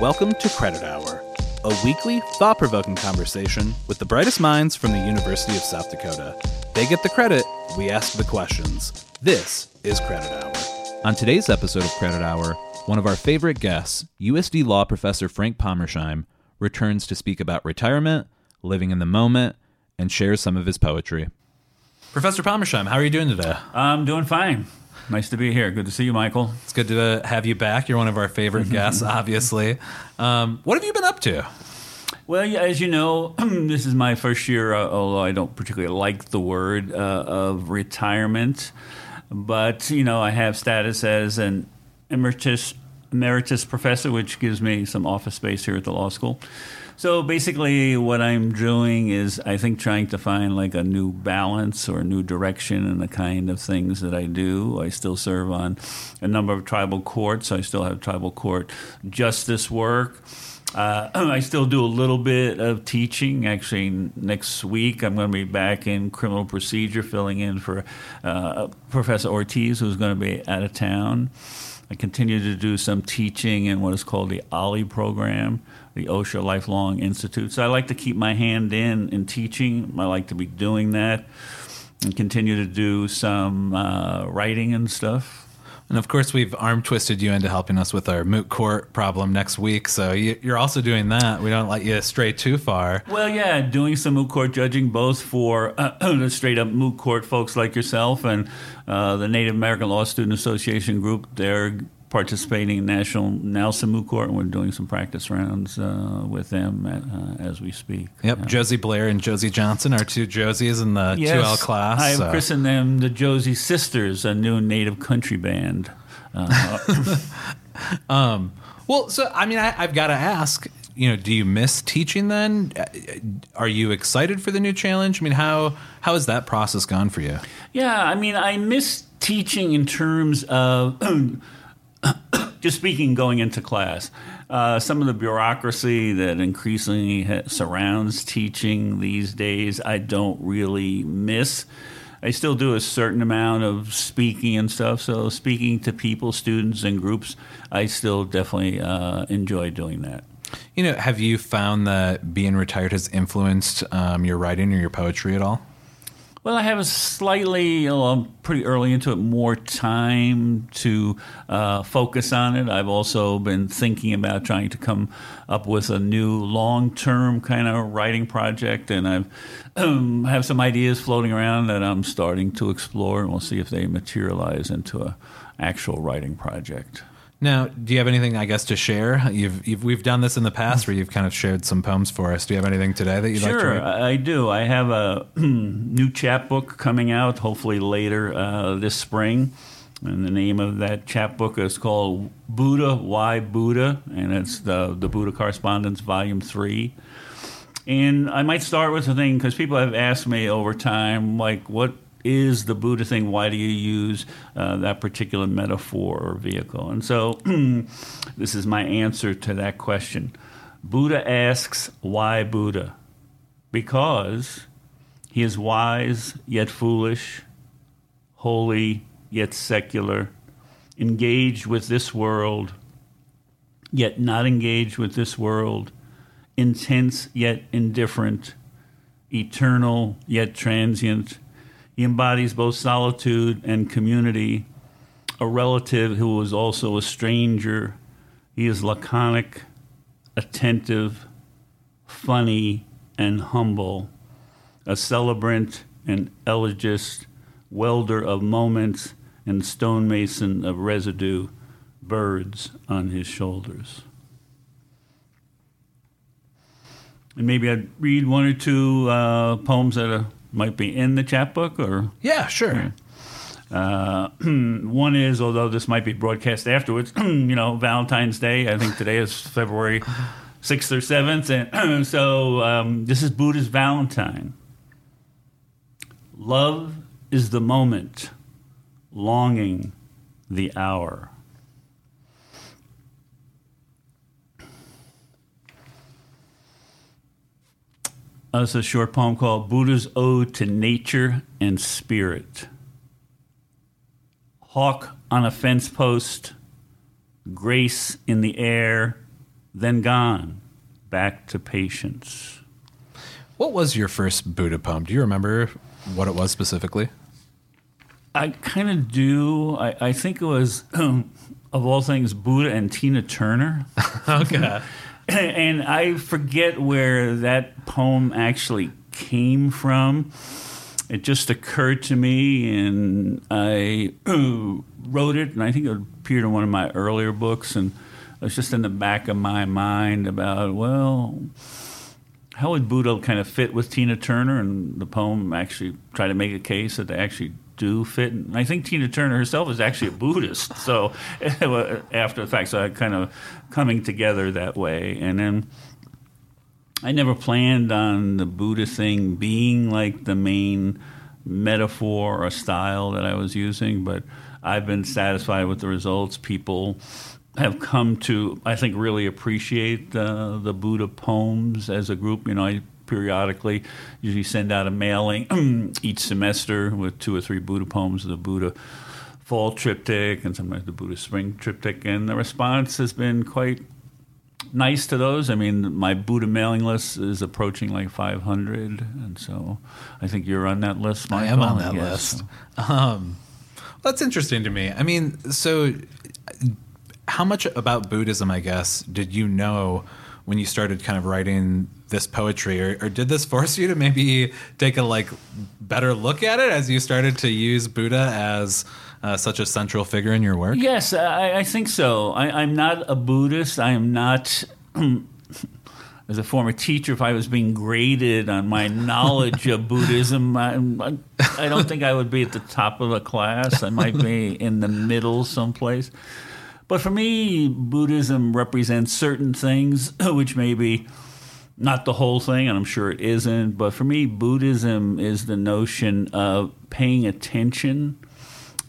Welcome to Credit Hour, a weekly thought-provoking conversation with the brightest minds from the University of South Dakota. They get the credit, we ask the questions. This is Credit Hour. On today's episode of Credit Hour, one of our favorite guests, USD Law Professor Frank Pommersheim, returns to speak about retirement, living in the moment, and shares some of his poetry. Professor Pommersheim, how are you doing today? I'm doing fine. Nice to be here. Good to see you, Michael. It's good to have you back. You're one of our favorite guests, obviously. What have you been up to? Well, as you know, this is my first year, although I don't particularly like the word, of retirement. But, you know, I have status as an emeritus professor, which gives me some office space here at the law school. So basically what I'm doing is I think trying to find like a new balance or a new direction in the kind of things that I do. I still serve on a number of tribal courts. I still have tribal court justice work. I still do a little bit of teaching. Actually, next week I'm going to be back in criminal procedure filling in for Professor Ortiz, who's going to be out of town. I continue to do some teaching in what is called the OLLI program, the OSHA Lifelong Institute. So I like to keep my hand in teaching. I like to be doing that and continue to do some writing and stuff. And, of course, we've arm-twisted you into helping us with our moot court problem next week, so you're also doing that. We don't let you stray too far. Well, yeah, doing some moot court judging, both for the straight-up moot court folks like yourself and the Native American Law Student Association group. They're participating in Nelson Moot Court, and we're doing some practice rounds with them as we speak. Yep, yeah. Josie Blair and Josie Johnson are two Josies in the 2L class. I've christened them the Josie Sisters, a new native country band. Well, so, I mean, I've got to ask, you know, do you miss teaching then? Are you excited for the new challenge? I mean, how has that process gone for you? Yeah, I mean, I miss teaching in terms of... just speaking, going into class, some of the bureaucracy that increasingly surrounds teaching these days, I don't really miss. I still do a certain amount of speaking and stuff, so speaking to people, students, and groups, I still definitely enjoy doing that. You know, have you found that being retired has influenced your writing or your poetry at all? Well, I have a slightly, pretty early into it, more time to focus on it. I've also been thinking about trying to come up with a new long-term kind of writing project, and I have some ideas floating around that I'm starting to explore, and we'll see if they materialize into an actual writing project. Now, do you have anything, I guess, to share? We've done this in the past where you've kind of shared some poems for us. Do you have anything today that you'd like to read? Sure, I do. I have a new chapbook coming out, hopefully later this spring. And the name of that chapbook is called Buddha, Why Buddha? And it's the Buddha Correspondence, Volume 3. And I might start with a thing, because people have asked me over time, like, what is the Buddha thing? Why do you use that particular metaphor or vehicle? And so this is my answer to that question. Buddha asks, why Buddha? Because he is wise yet foolish, holy yet secular, engaged with this world yet not engaged with this world, intense yet indifferent, eternal yet transient. He embodies both solitude and community, a relative who is also a stranger. He is laconic, attentive, funny, and humble, a celebrant and elegist, welder of moments, and stonemason of residue, birds on his shoulders. And maybe I'd read one or two poems that are might be in the chapbook, or... Yeah, sure. One is, although this might be broadcast afterwards, you know, Valentine's Day. I think today is February 6th or 7th. And so this is Buddha's Valentine. Love is the moment, longing the hour. It's a short poem called Buddha's Ode to Nature and Spirit. Hawk on a fence post, grace in the air, then gone, back to patience. What was your first Buddha poem? Do you remember what it was specifically? I kind of do. I think it was, of all things, Buddha and Tina Turner. Okay. And I forget where that poem actually came from. It just occurred to me, and I wrote it, and I think it appeared in one of my earlier books, and it was just in the back of my mind about, well, how would Buddha kind of fit with Tina Turner? And the poem actually tried to make a case that they actually do fit. And I think Tina Turner herself is actually a Buddhist, so after the fact, so I kind of coming together that way. And then I never planned on the Buddha thing being like the main metaphor or style that I was using, but I've been satisfied with the results. People have come to, I think, really appreciate the Buddha poems as a group. You know, I periodically usually send out a mailing each semester with 2 or 3 Buddha poems, the Buddha Fall Triptych and sometimes the Buddha Spring Triptych, and the response has been quite nice to those. I mean, my Buddha mailing list is approaching like 500, and so I think you're on that list, Michael. I am on that list. That's interesting to me. I mean, so how much about Buddhism, I guess, did you know when you started kind of writing this poetry, or did this force you to maybe take a better look at it as you started to use Buddha as such a central figure in your work? Yes, I think so. I'm not a Buddhist. I am not, as a former teacher, if I was being graded on my knowledge of Buddhism, I don't think I would be at the top of the class. I might be in the middle someplace. But for me, Buddhism represents certain things, which may be not the whole thing, and I'm sure it isn't, but for me, Buddhism is the notion of paying attention.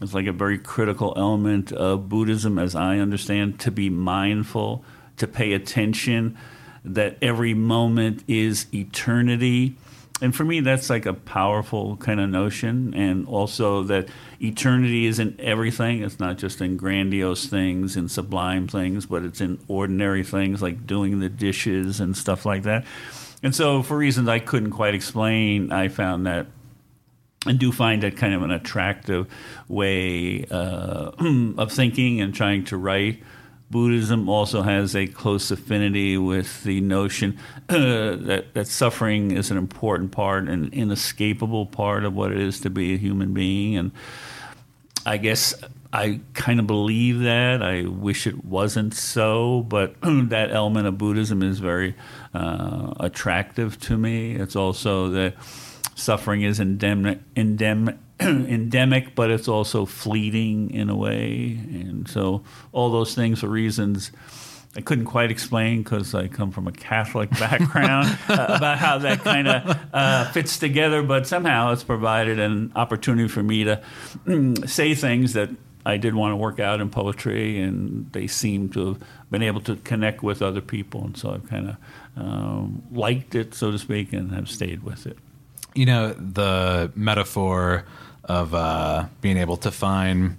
It's like a very critical element of Buddhism, as I understand, to be mindful, to pay attention, that every moment is eternity. And for me, that's like a powerful kind of notion, and also that eternity is in everything. It's not just in grandiose things and sublime things, but it's in ordinary things like doing the dishes and stuff like that. And so for reasons I couldn't quite explain, I found that, and do find that, kind of an attractive way of thinking and trying to write. Buddhism also has a close affinity with the notion that suffering is an important part, an inescapable part of what it is to be a human being. And I guess I kind of believe that. I wish it wasn't so, but that element of Buddhism is very attractive to me. It's also that suffering is endemic, but it's also fleeting in a way. And so all those things are reasons I couldn't quite explain, because I come from a Catholic background, about how that kind of fits together. But somehow it's provided an opportunity for me to say things that I did want to work out in poetry, and they seem to have been able to connect with other people. And so I've kind of liked it, so to speak, and have stayed with it. You know, the metaphor of being able to find,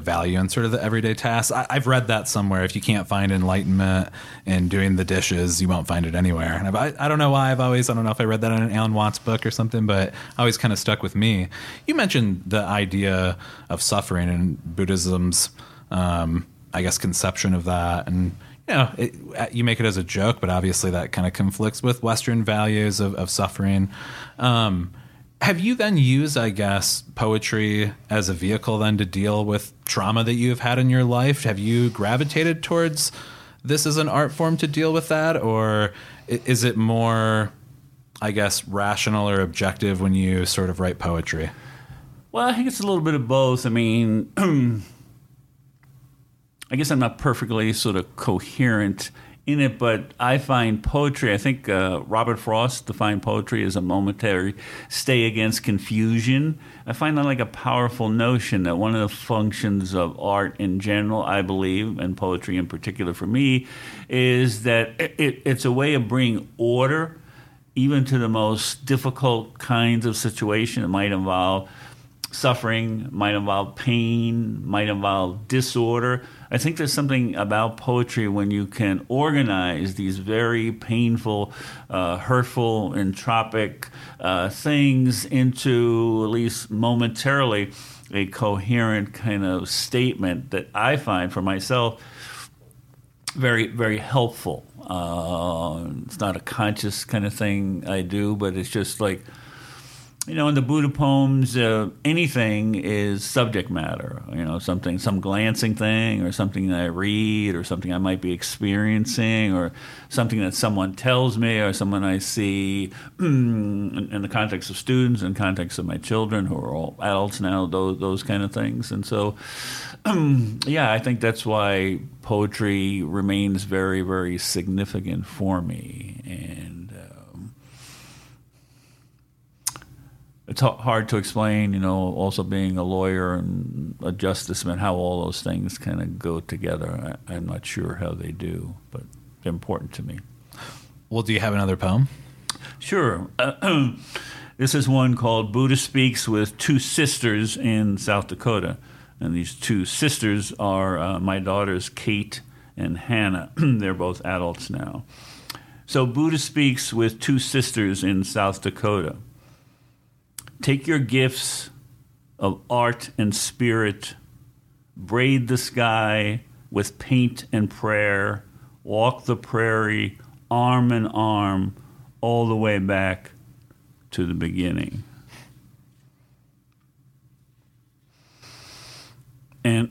value in sort of the everyday tasks. I've read that somewhere. If you can't find enlightenment in doing the dishes, you won't find it anywhere. And I don't know why. I don't know if I read that in an Alan Watts book or something, but always kind of stuck with me. You mentioned the idea of suffering and Buddhism's, conception of that. And, you make it as a joke, but obviously that kind of conflicts with Western values of suffering. Have you then used, poetry as a vehicle then to deal with trauma that you've had in your life? Have you gravitated towards this as an art form to deal with that? Or is it more, rational or objective when you sort of write poetry? Well, I think it's a little bit of both. I mean... I guess I'm not perfectly sort of coherent in it, but I find poetry, I think Robert Frost defined poetry as a momentary stay against confusion. I find that like a powerful notion, that one of the functions of art in general, I believe, and poetry in particular for me, is that it's a way of bringing order even to the most difficult kinds of situation. It might involve suffering, might involve pain, might involve disorder, I think there's something about poetry when you can organize these very painful, hurtful, entropic things into, at least momentarily, a coherent kind of statement that I find for myself very, very helpful. It's not a conscious kind of thing I do, but it's just like, you know, in the Buddha poems, anything is subject matter. You know, something, some glancing thing, or something that I read, or something I might be experiencing, or something that someone tells me, or someone I see in the context of students, in context of my children who are all adults now, those kind of things. And so, yeah, I think that's why poetry remains very, very significant for me. And it's hard to explain, you know, also being a lawyer and a justiceman, how all those things kind of go together. I'm not sure how they do, but they're important to me. Well, do you have another poem? Sure. This is one called Buddha Speaks with Two Sisters in South Dakota. And these two sisters are my daughters, Kate and Hannah. They're both adults now. So Buddha Speaks with Two Sisters in South Dakota. Take your gifts of art and spirit, braid the sky with paint and prayer, walk the prairie arm in arm all the way back to the beginning. And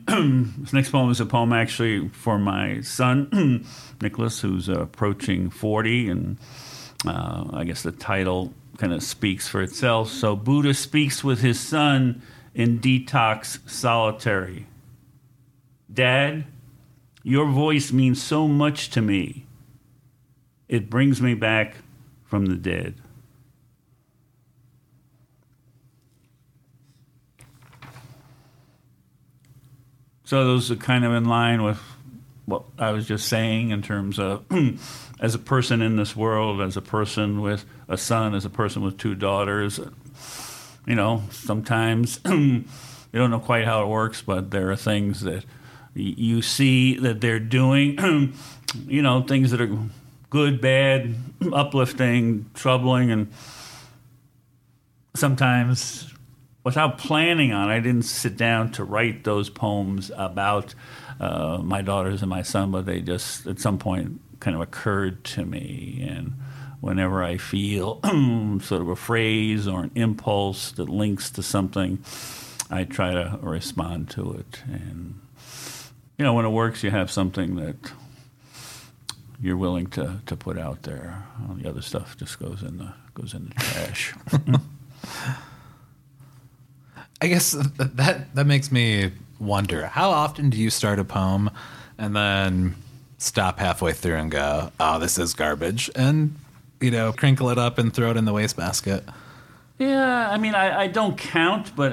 this next poem is a poem actually for my son, Nicholas, who's approaching 40, and I guess the title kind of speaks for itself. So Buddha speaks with his son in detox solitary. Dad, your voice means so much to me. It brings me back from the dead. So those are kind of in line with what I was just saying in terms of as a person in this world, as a person with a son, as a person with two daughters, you know, sometimes you don't know quite how it works, but there are things that you see that they're doing, you know, things that are good, bad, uplifting, troubling, and sometimes without planning on it, I didn't sit down to write those poems about my daughters and my son, but they just at some point kind of occurred to me. And whenever I feel sort of a phrase or an impulse that links to something, I try to respond to it. And, you know, when it works, you have something that you're willing to put out there. All the other stuff just goes in the trash. I guess that makes me wonder, how often do you start a poem and then stop halfway through and go, oh, this is garbage, and, you know, crinkle it up and throw it in the wastebasket? Yeah, I mean, I don't count, but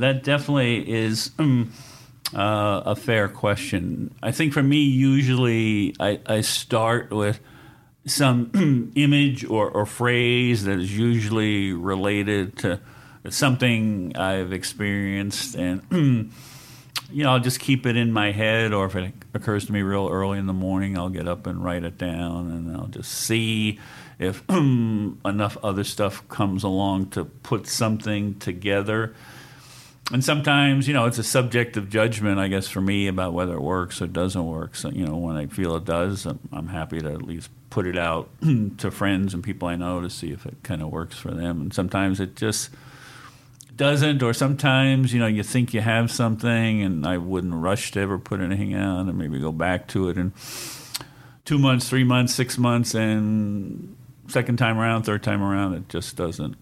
that definitely is a fair question. I think for me, usually I start with some image or phrase that is usually related to something I've experienced, and you know, I'll just keep it in my head, or if it occurs to me real early in the morning, I'll get up and write it down, and I'll just see if enough other stuff comes along to put something together. And sometimes, you know, it's a subjective judgment, I guess, for me about whether it works or doesn't work. So, you know, when I feel it does, I'm happy to at least put it out to friends and people I know to see if it kind of works for them. And sometimes it just doesn't, or sometimes, you know, you think you have something, and I wouldn't rush to ever put anything out, and maybe go back to it in 2 months, 3 months, 6 months, and second time around, third time around, it just doesn't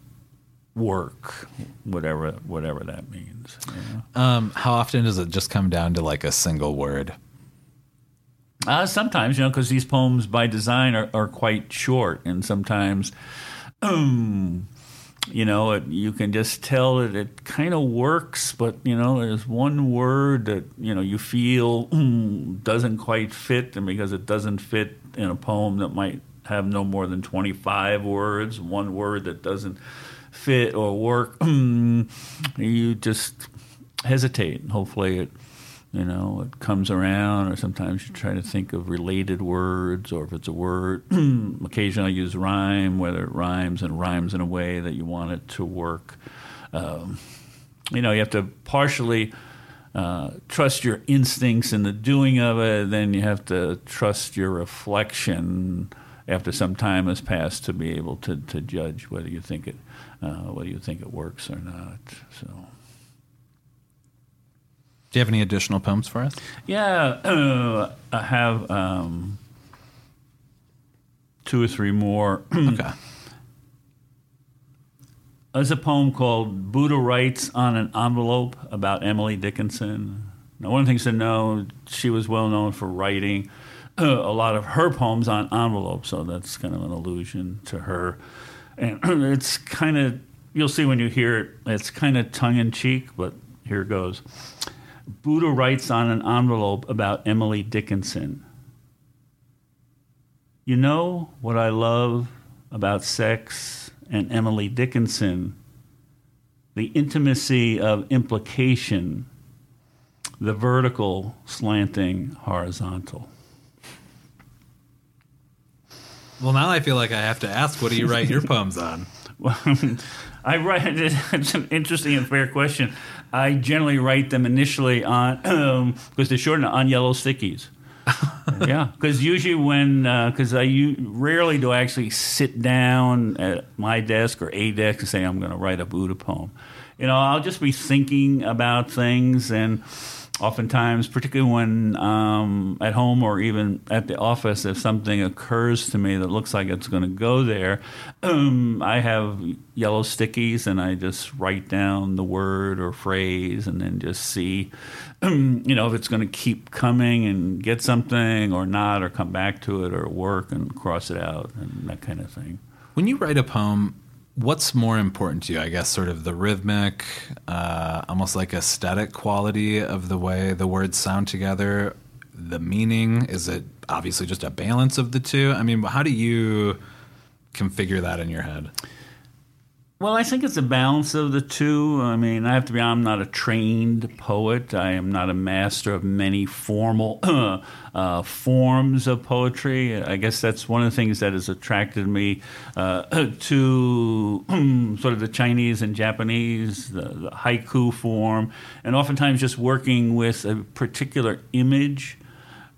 work, whatever that means, you know? How often does it just come down to like a single word? Sometimes, you know, because these poems by design are quite short, and sometimes you know, you can just tell that it kind of works, but, you know, there's one word that, you know, you feel doesn't quite fit, and because it doesn't fit in a poem that might have no more than 25 words, one word that doesn't fit or work, you just hesitate. Hopefully it You know, it comes around, or sometimes you try to think of related words, or if it's a word. Occasionally I use rhyme, whether it rhymes and rhymes in a way that you want it to work. You know, you have to partially trust your instincts in the doing of it, then you have to trust your reflection after some time has passed to be able to judge whether you think it works or not. So. Do you have any additional poems for us? Yeah, I have two or three more. Okay. There's a poem called Buddha Writes on an Envelope about Emily Dickinson. Now, one of the things to know, she was well known for writing a lot of her poems on envelopes, so that's kind of an allusion to her. And it's kind of, you'll see when you hear it, it's kind of tongue-in-cheek, but here it goes. Buddha writes on an envelope about Emily Dickinson. You know what I love about sex and Emily Dickinson? The intimacy of implication, the vertical, slanting, horizontal. Well, now I feel like I have to ask, what do you write your poems on? Well, it's an interesting and fair question. I generally write them initially on, because they're shortened, on yellow stickies. Yeah, because usually rarely do I actually sit down at my desk or a desk and say, I'm going to write a Buddha poem. You know, I'll just be thinking about things, and oftentimes, particularly when at home or even at the office, if something occurs to me that looks like it's going to go there, I have yellow stickies and I just write down the word or phrase and then just see, you know, if it's going to keep coming and get something or not, or come back to it or work and cross it out and that kind of thing. When you write a poem, what's more important to you? I guess sort of the rhythmic, almost like aesthetic quality of the way the words sound together, the meaning? Is it obviously just a balance of the two? I mean, how do you configure that in your head? Well, I think it's a balance of the two. I mean, I have to be honest, I'm not a trained poet. I am not a master of many formal forms of poetry. I guess that's one of the things that has attracted me to sort of the Chinese and Japanese, the haiku form, and oftentimes just working with a particular image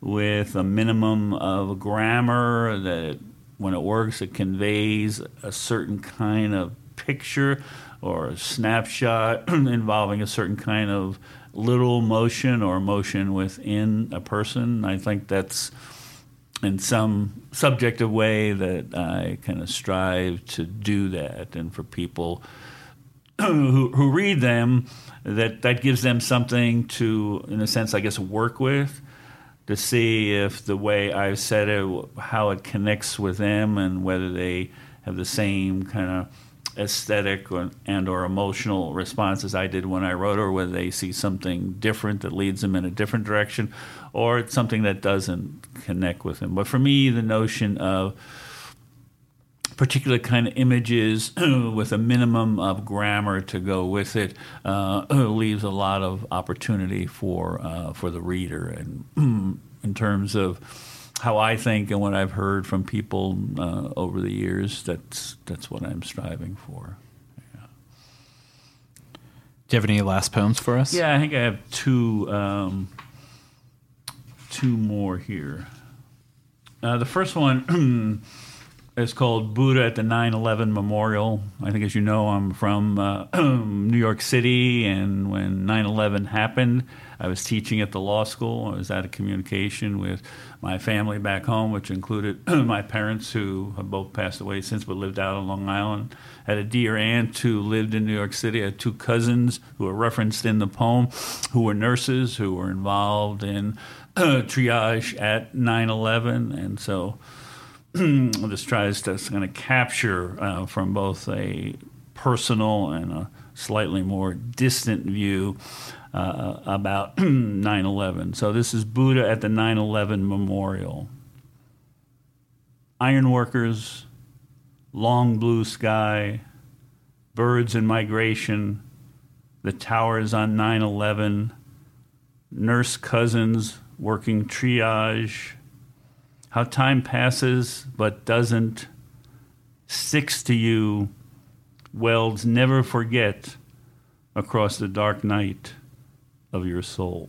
with a minimum of grammar that, when it works, it conveys a certain kind of picture or a snapshot involving a certain kind of literal motion or motion within a person. I think that's in some subjective way that I kind of strive to do that, and for people who read them, that gives them something to, in a sense, I guess, work with, to see if the way I've said it, how it connects with them, and whether they have the same kind of aesthetic or emotional responses I did when I wrote, or whether they see something different that leads them in a different direction, or it's something that doesn't connect with them. But for me, the notion of particular kind of images with a minimum of grammar to go with it leaves a lot of opportunity for the reader. And in terms of how I think and what I've heard from people over the years, that's what I'm striving for. Yeah. Do you have any last poems for us? Yeah, I think I have two more here. The first one is called Buddha at the 9/11 Memorial. I think, as you know, I'm from New York City, and when 9/11 happened, I was teaching at the law school. I was out of communication with my family back home, which included my parents, who have both passed away since, but lived out on Long Island. I had a dear aunt who lived in New York City. I had two cousins who are referenced in the poem, who were nurses, who were involved in triage at 9/11. And so this tries to kind of capture from both a personal and a slightly more distant view about 9/11. So this is Buddha at the 9/11 Memorial. Ironworkers, long blue sky, birds in migration, the towers on 9/11, nurse cousins working triage, how time passes but doesn't, sticks to you, welds never forget across the dark night of your soul.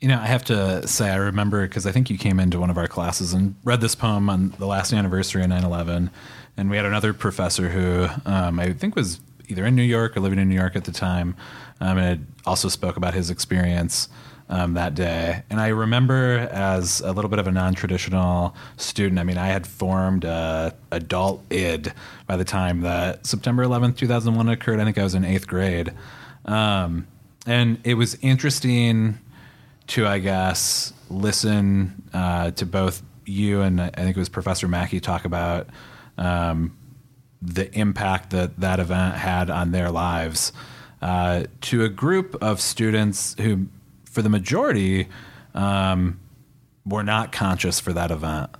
You know, I have to say I remember, because I think you came into one of our classes and read this poem on the last anniversary of 9/11, and we had another professor who I think was either in New York or living in New York at the time, and had also spoke about his experience that day. And I remember as a little bit of a non-traditional student, I mean, I had formed a adult id by the time that September 11th, 2001 occurred. I think I was in 8th grade. And it was interesting to, I guess, listen to both you and I think it was Professor Mackey talk about the impact that that event had on their lives to a group of students who, for the majority, were not conscious for that event.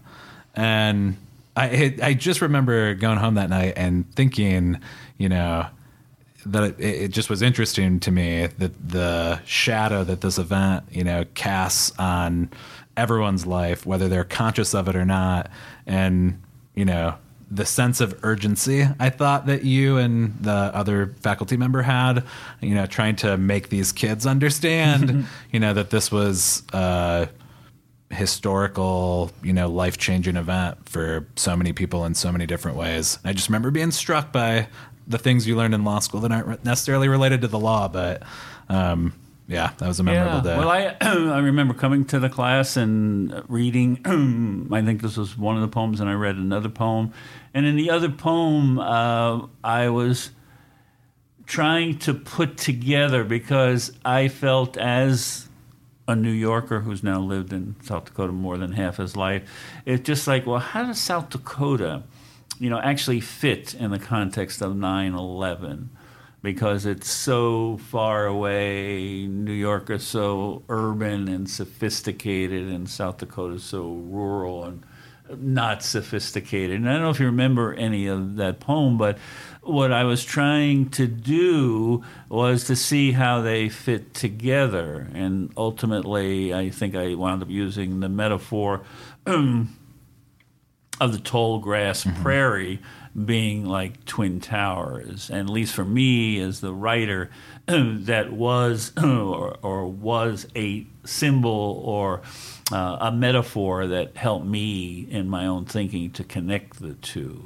And I just remember going home that night and thinking, you know, that it just was interesting to me that the shadow that this event, you know, casts on everyone's life, whether they're conscious of it or not. And, you know, the sense of urgency I thought that you and the other faculty member had, you know, trying to make these kids understand, you know, that this was a historical, you know, life-changing event for so many people in so many different ways. And I just remember being struck by the things you learned in law school that aren't necessarily related to the law, but yeah, that was a memorable day. Well, I remember coming to the class and reading, I think this was one of the poems, and I read another poem. And in the other poem, I was trying to put together, because I felt as a New Yorker who's now lived in South Dakota more than half his life, it's just like, well, how does South Dakota, you know, actually fit in the context of 9/11? Because it's so far away. New York is so urban and sophisticated, and South Dakota is so rural and not sophisticated. And I don't know if you remember any of that poem, but what I was trying to do was to see how they fit together. And ultimately, I think I wound up using the metaphor of the tall grass prairie being like Twin Towers. And at least for me as the writer, that was or was a symbol or a metaphor that helped me in my own thinking to connect the two.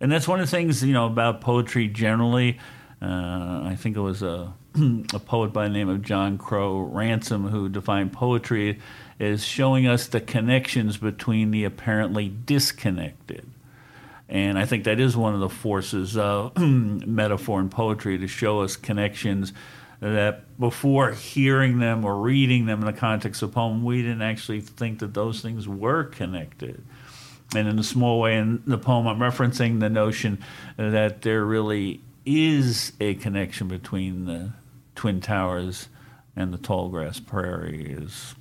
And that's one of the things, you know, about poetry generally. I think it was a poet by the name of John Crowe Ransom who defined poetry is showing us the connections between the apparently disconnected. And I think that is one of the forces of metaphor and poetry, to show us connections that before hearing them or reading them in the context of poem, we didn't actually think that those things were connected. And in a small way, in the poem, I'm referencing the notion that there really is a connection between the Twin Towers and the tall grass prairie is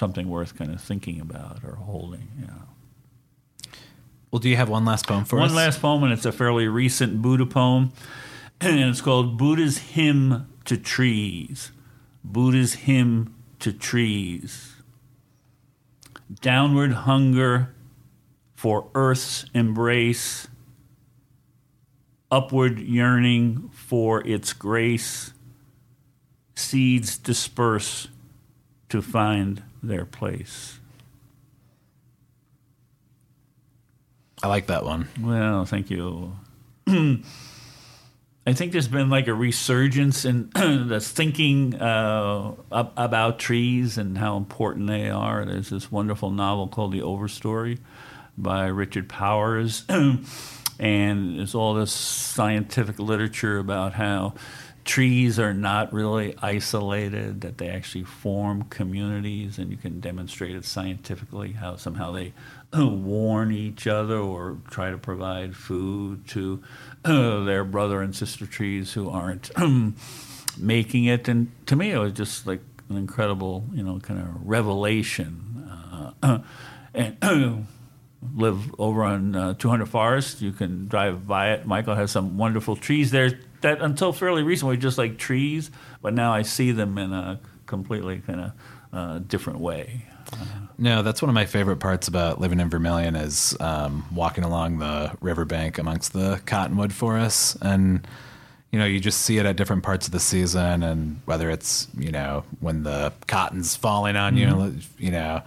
something worth kind of thinking about or holding, you know. Well, do you have one last poem for us? One last poem, and it's a fairly recent Buddha poem, and it's called Buddha's Hymn to Trees. Buddha's Hymn to Trees. Downward hunger for earth's embrace, upward yearning for its grace, seeds disperse to find their place. I like that one. Well, thank you. I think there's been like a resurgence in the thinking about trees and how important they are. There's this wonderful novel called The Overstory by Richard Powers. And there's all this scientific literature about how trees are not really isolated, that they actually form communities, and you can demonstrate it scientifically how somehow they warn each other or try to provide food to their brother and sister trees who aren't making it. And to me, it was just like an incredible, you know, kind of revelation. And live over on 200 Forest. You can drive by it. Michael has some wonderful trees there that until fairly recently were just like trees, but now I see them in a completely kind of different way. No, that's one of my favorite parts about living in Vermilion is walking along the riverbank amongst the cottonwood forests. And, you know, you just see it at different parts of the season, and whether it's, you know, when the cotton's falling on mm-hmm. you, you know,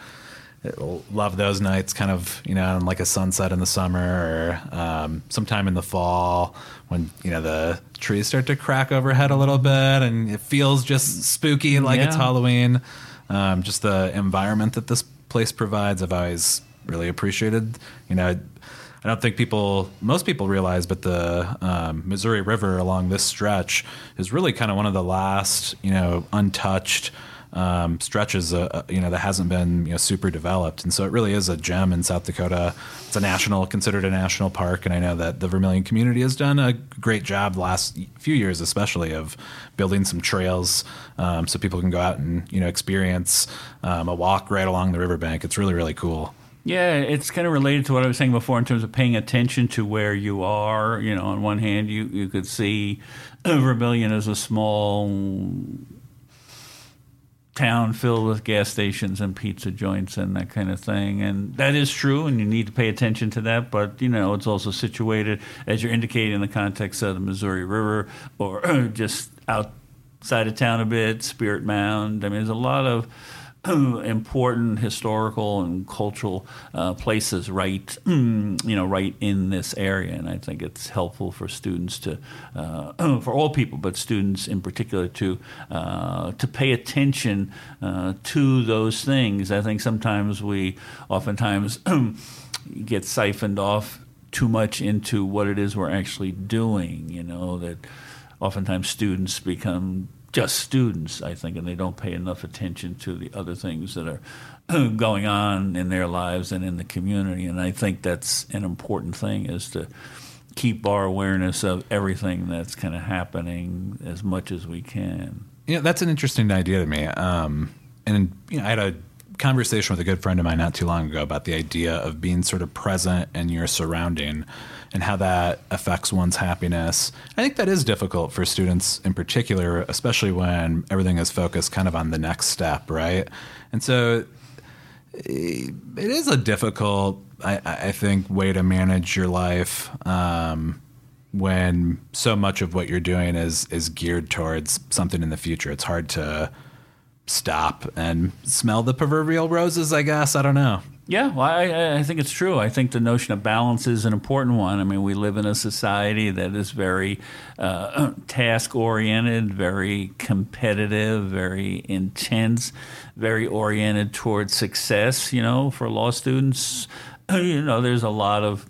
love those nights kind of, you know, like a sunset in the summer, or sometime in the fall when, you know, the trees start to crack overhead a little bit and it feels just spooky, like yeah. It's Halloween. Just the environment that this place provides, I've always really appreciated. You know, I don't think most people realize, but the Missouri River along this stretch is really kind of one of the last, you know, untouched stretches, you know, that hasn't been, you know, super developed. And so it really is a gem in South Dakota. It's considered a national park. And I know that the Vermilion community has done a great job the last few years, especially of building some trails so people can go out and, you know, experience a walk right along the riverbank. It's really, really cool. Yeah, it's kind of related to what I was saying before in terms of paying attention to where you are. You know, on one hand, you could see Vermilion as a small town filled with gas stations and pizza joints and that kind of thing. And that is true, and you need to pay attention to that. But, you know, it's also situated, as you're indicating, in the context of the Missouri River or just outside of town a bit, Spirit Mound. I mean, there's a lot of important historical and cultural places right, you know, right in this area. And I think it's helpful for students to, for all people, but students in particular, to pay attention to those things. I think sometimes oftentimes get siphoned off too much into what it is we're actually doing, you know, that oftentimes students become just students, I think, and they don't pay enough attention to the other things that are going on in their lives and in the community. And I think that's an important thing, is to keep our awareness of everything that's kind of happening as much as we can. Yeah, that's an interesting idea to me. And you know, I had a conversation with a good friend of mine not too long ago about the idea of being sort of present in your surrounding and how that affects one's happiness. I think that is difficult for students in particular, especially when everything is focused kind of on the next step, right? And so it is a difficult, I think, way to manage your life when so much of what you're doing is geared towards something in the future. It's hard to stop and smell the proverbial roses, I guess. I don't know. Yeah, well, I think it's true. I think the notion of balance is an important one. I mean, we live in a society that is very task-oriented, very competitive, very intense, very oriented towards success. You know, for law students, you know, there's a lot of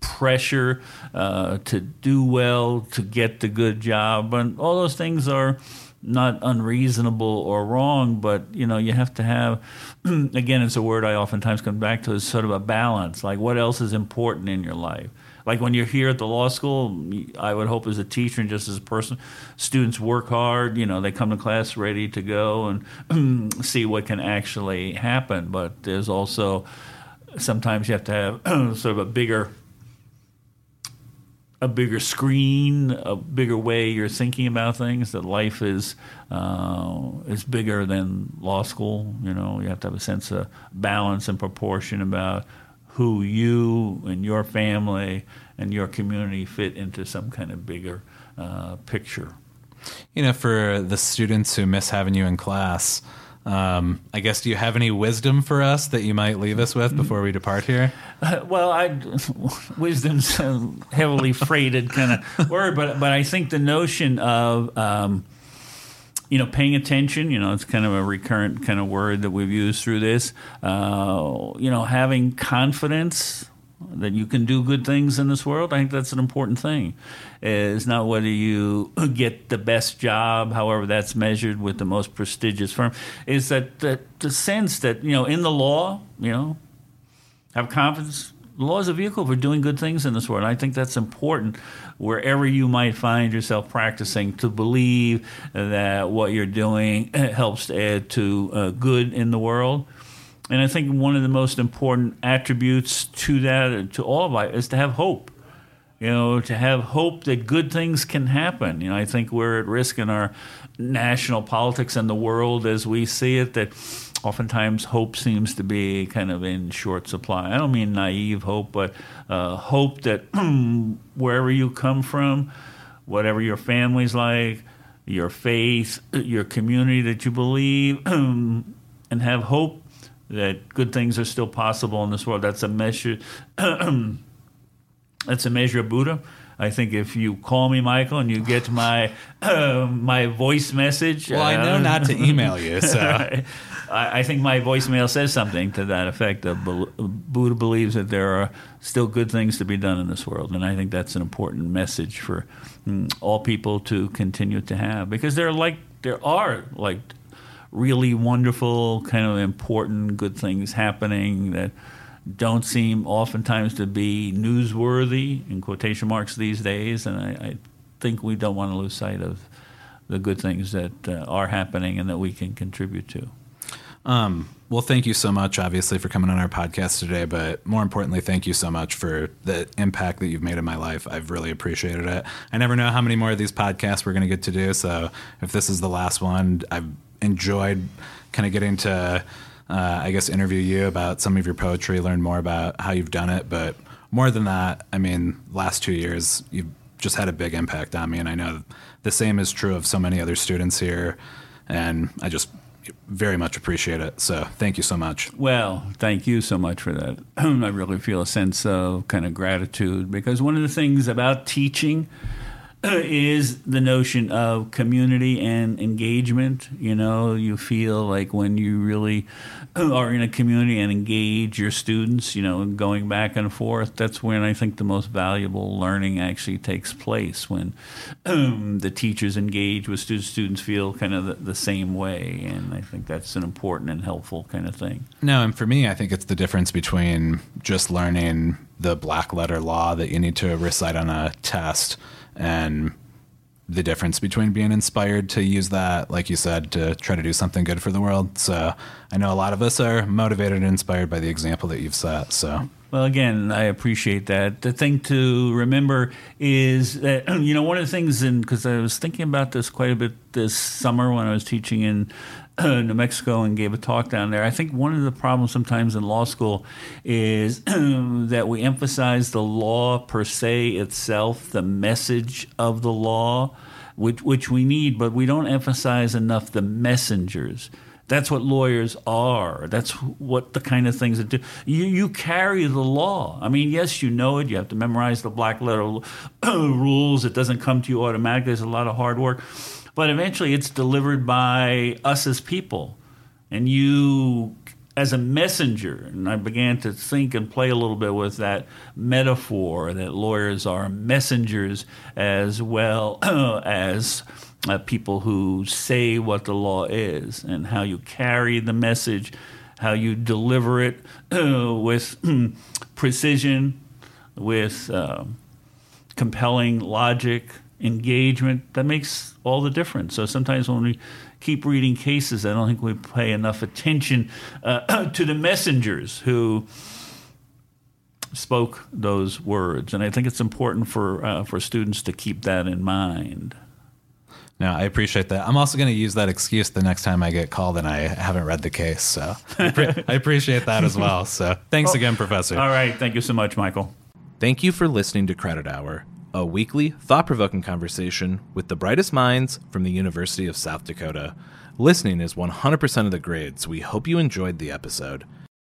pressure to do well, to get the good job, and all those things are not unreasonable or wrong, but, you know, you have to have, again, it's a word I oftentimes come back to, is sort of a balance. Like, what else is important in your life? Like, when you're here at the law school, I would hope as a teacher and just as a person, students work hard, you know, they come to class ready to go and see what can actually happen. But there's also, sometimes you have to have sort of a bigger screen, a bigger way you're thinking about things, that life is bigger than law school. You know, you have to have a sense of balance and proportion about who you and your family and your community fit into some kind of bigger picture. You know, for the students who miss having you in class, I guess, do you have any wisdom for us that you might leave us with before we depart here? Well, wisdom's a heavily freighted kind of word, but I think the notion of you know, paying attention, you know, it's kind of a recurrent kind of word that we've used through this. You know, having confidence that you can do good things in this world, I think that's an important thing. It's not whether you get the best job, however that's measured, with the most prestigious firm. It's that the sense that, you know, in the law, you know, have confidence. The law is a vehicle for doing good things in this world. I think that's important wherever you might find yourself practicing, to believe that what you're doing helps to add to good in the world. And I think one of the most important attributes to that, to all of life, is to have hope. you know, to have hope that good things can happen. You know, I think we're at risk in our national politics and the world as we see it that oftentimes hope seems to be kind of in short supply. I don't mean naive hope, but hope that wherever you come from, whatever your family's like, your faith, your community that you believe, and have hope that good things are still possible in this world. That's a measure. That's a measure of Buddha. I think if you call me, Michael, and you get my my voice message. Well, I know not to email you, so I think my voicemail says something to that effect. Buddha believes that there are still good things to be done in this world, and I think that's an important message for all people to continue to have, because there are really wonderful, kind of important, good things happening that don't seem oftentimes to be newsworthy, in quotation marks, these days. And I think we don't want to lose sight of the good things that are happening and that we can contribute to. Well, thank you so much, obviously, for coming on our podcast today. But more importantly, thank you so much for the impact that you've made in my life. I've really appreciated it. I never know how many more of these podcasts we're going to get to do. So if this is the last one, I've enjoyed kind of getting to... interview you about some of your poetry, learn more about how you've done it. But more than that, I mean, last 2 years, you've just had a big impact on me. And I know the same is true of so many other students here. And I just very much appreciate it. So thank you so much. Well, thank you so much for that. I really feel a sense of kind of gratitude, because one of the things about teaching is the notion of community and engagement. You know, you feel like when you really are in a community and engage your students, you know, going back and forth, that's when I think the most valuable learning actually takes place, when the teachers engage with students, students feel kind of the same way. And I think that's an important and helpful kind of thing. No, and for me, I think it's the difference between just learning the black letter law that you need to recite on a test, and the difference between being inspired to use that, like you said, to try to do something good for the world. So I know a lot of us are motivated and inspired by the example that you've set. So, well, again, I appreciate that. The thing to remember is that, you know, one of the things, and because I was thinking about this quite a bit this summer when I was teaching in New Mexico and gave a talk down there. I think one of the problems sometimes in law school is that we emphasize the law per se itself, the message of the law, which we need, but we don't emphasize enough the messengers. That's what lawyers are. That's what the kind of things that do. You carry the law. I mean, yes, you know it. You have to memorize the black letter rules. It doesn't come to you automatically. There's a lot of hard work. But eventually it's delivered by us as people, and you as a messenger. And I began to think and play a little bit with that metaphor that lawyers are messengers as well as people who say what the law is, and how you carry the message, how you deliver it with precision, with compelling logic, engagement. That makes all the difference. So sometimes when we keep reading cases, I don't think we pay enough attention to the messengers who spoke those words. And I think it's important for students to keep that in mind. No, I appreciate that. I'm also going to use that excuse the next time I get called and I haven't read the case. So I appreciate that as well. So thanks again, Professor. All right. Thank you so much, Michael. Thank you for listening to Credit Hour, a weekly, thought-provoking conversation with the brightest minds from the University of South Dakota. Listening is 100% of the grade, so we hope you enjoyed the episode.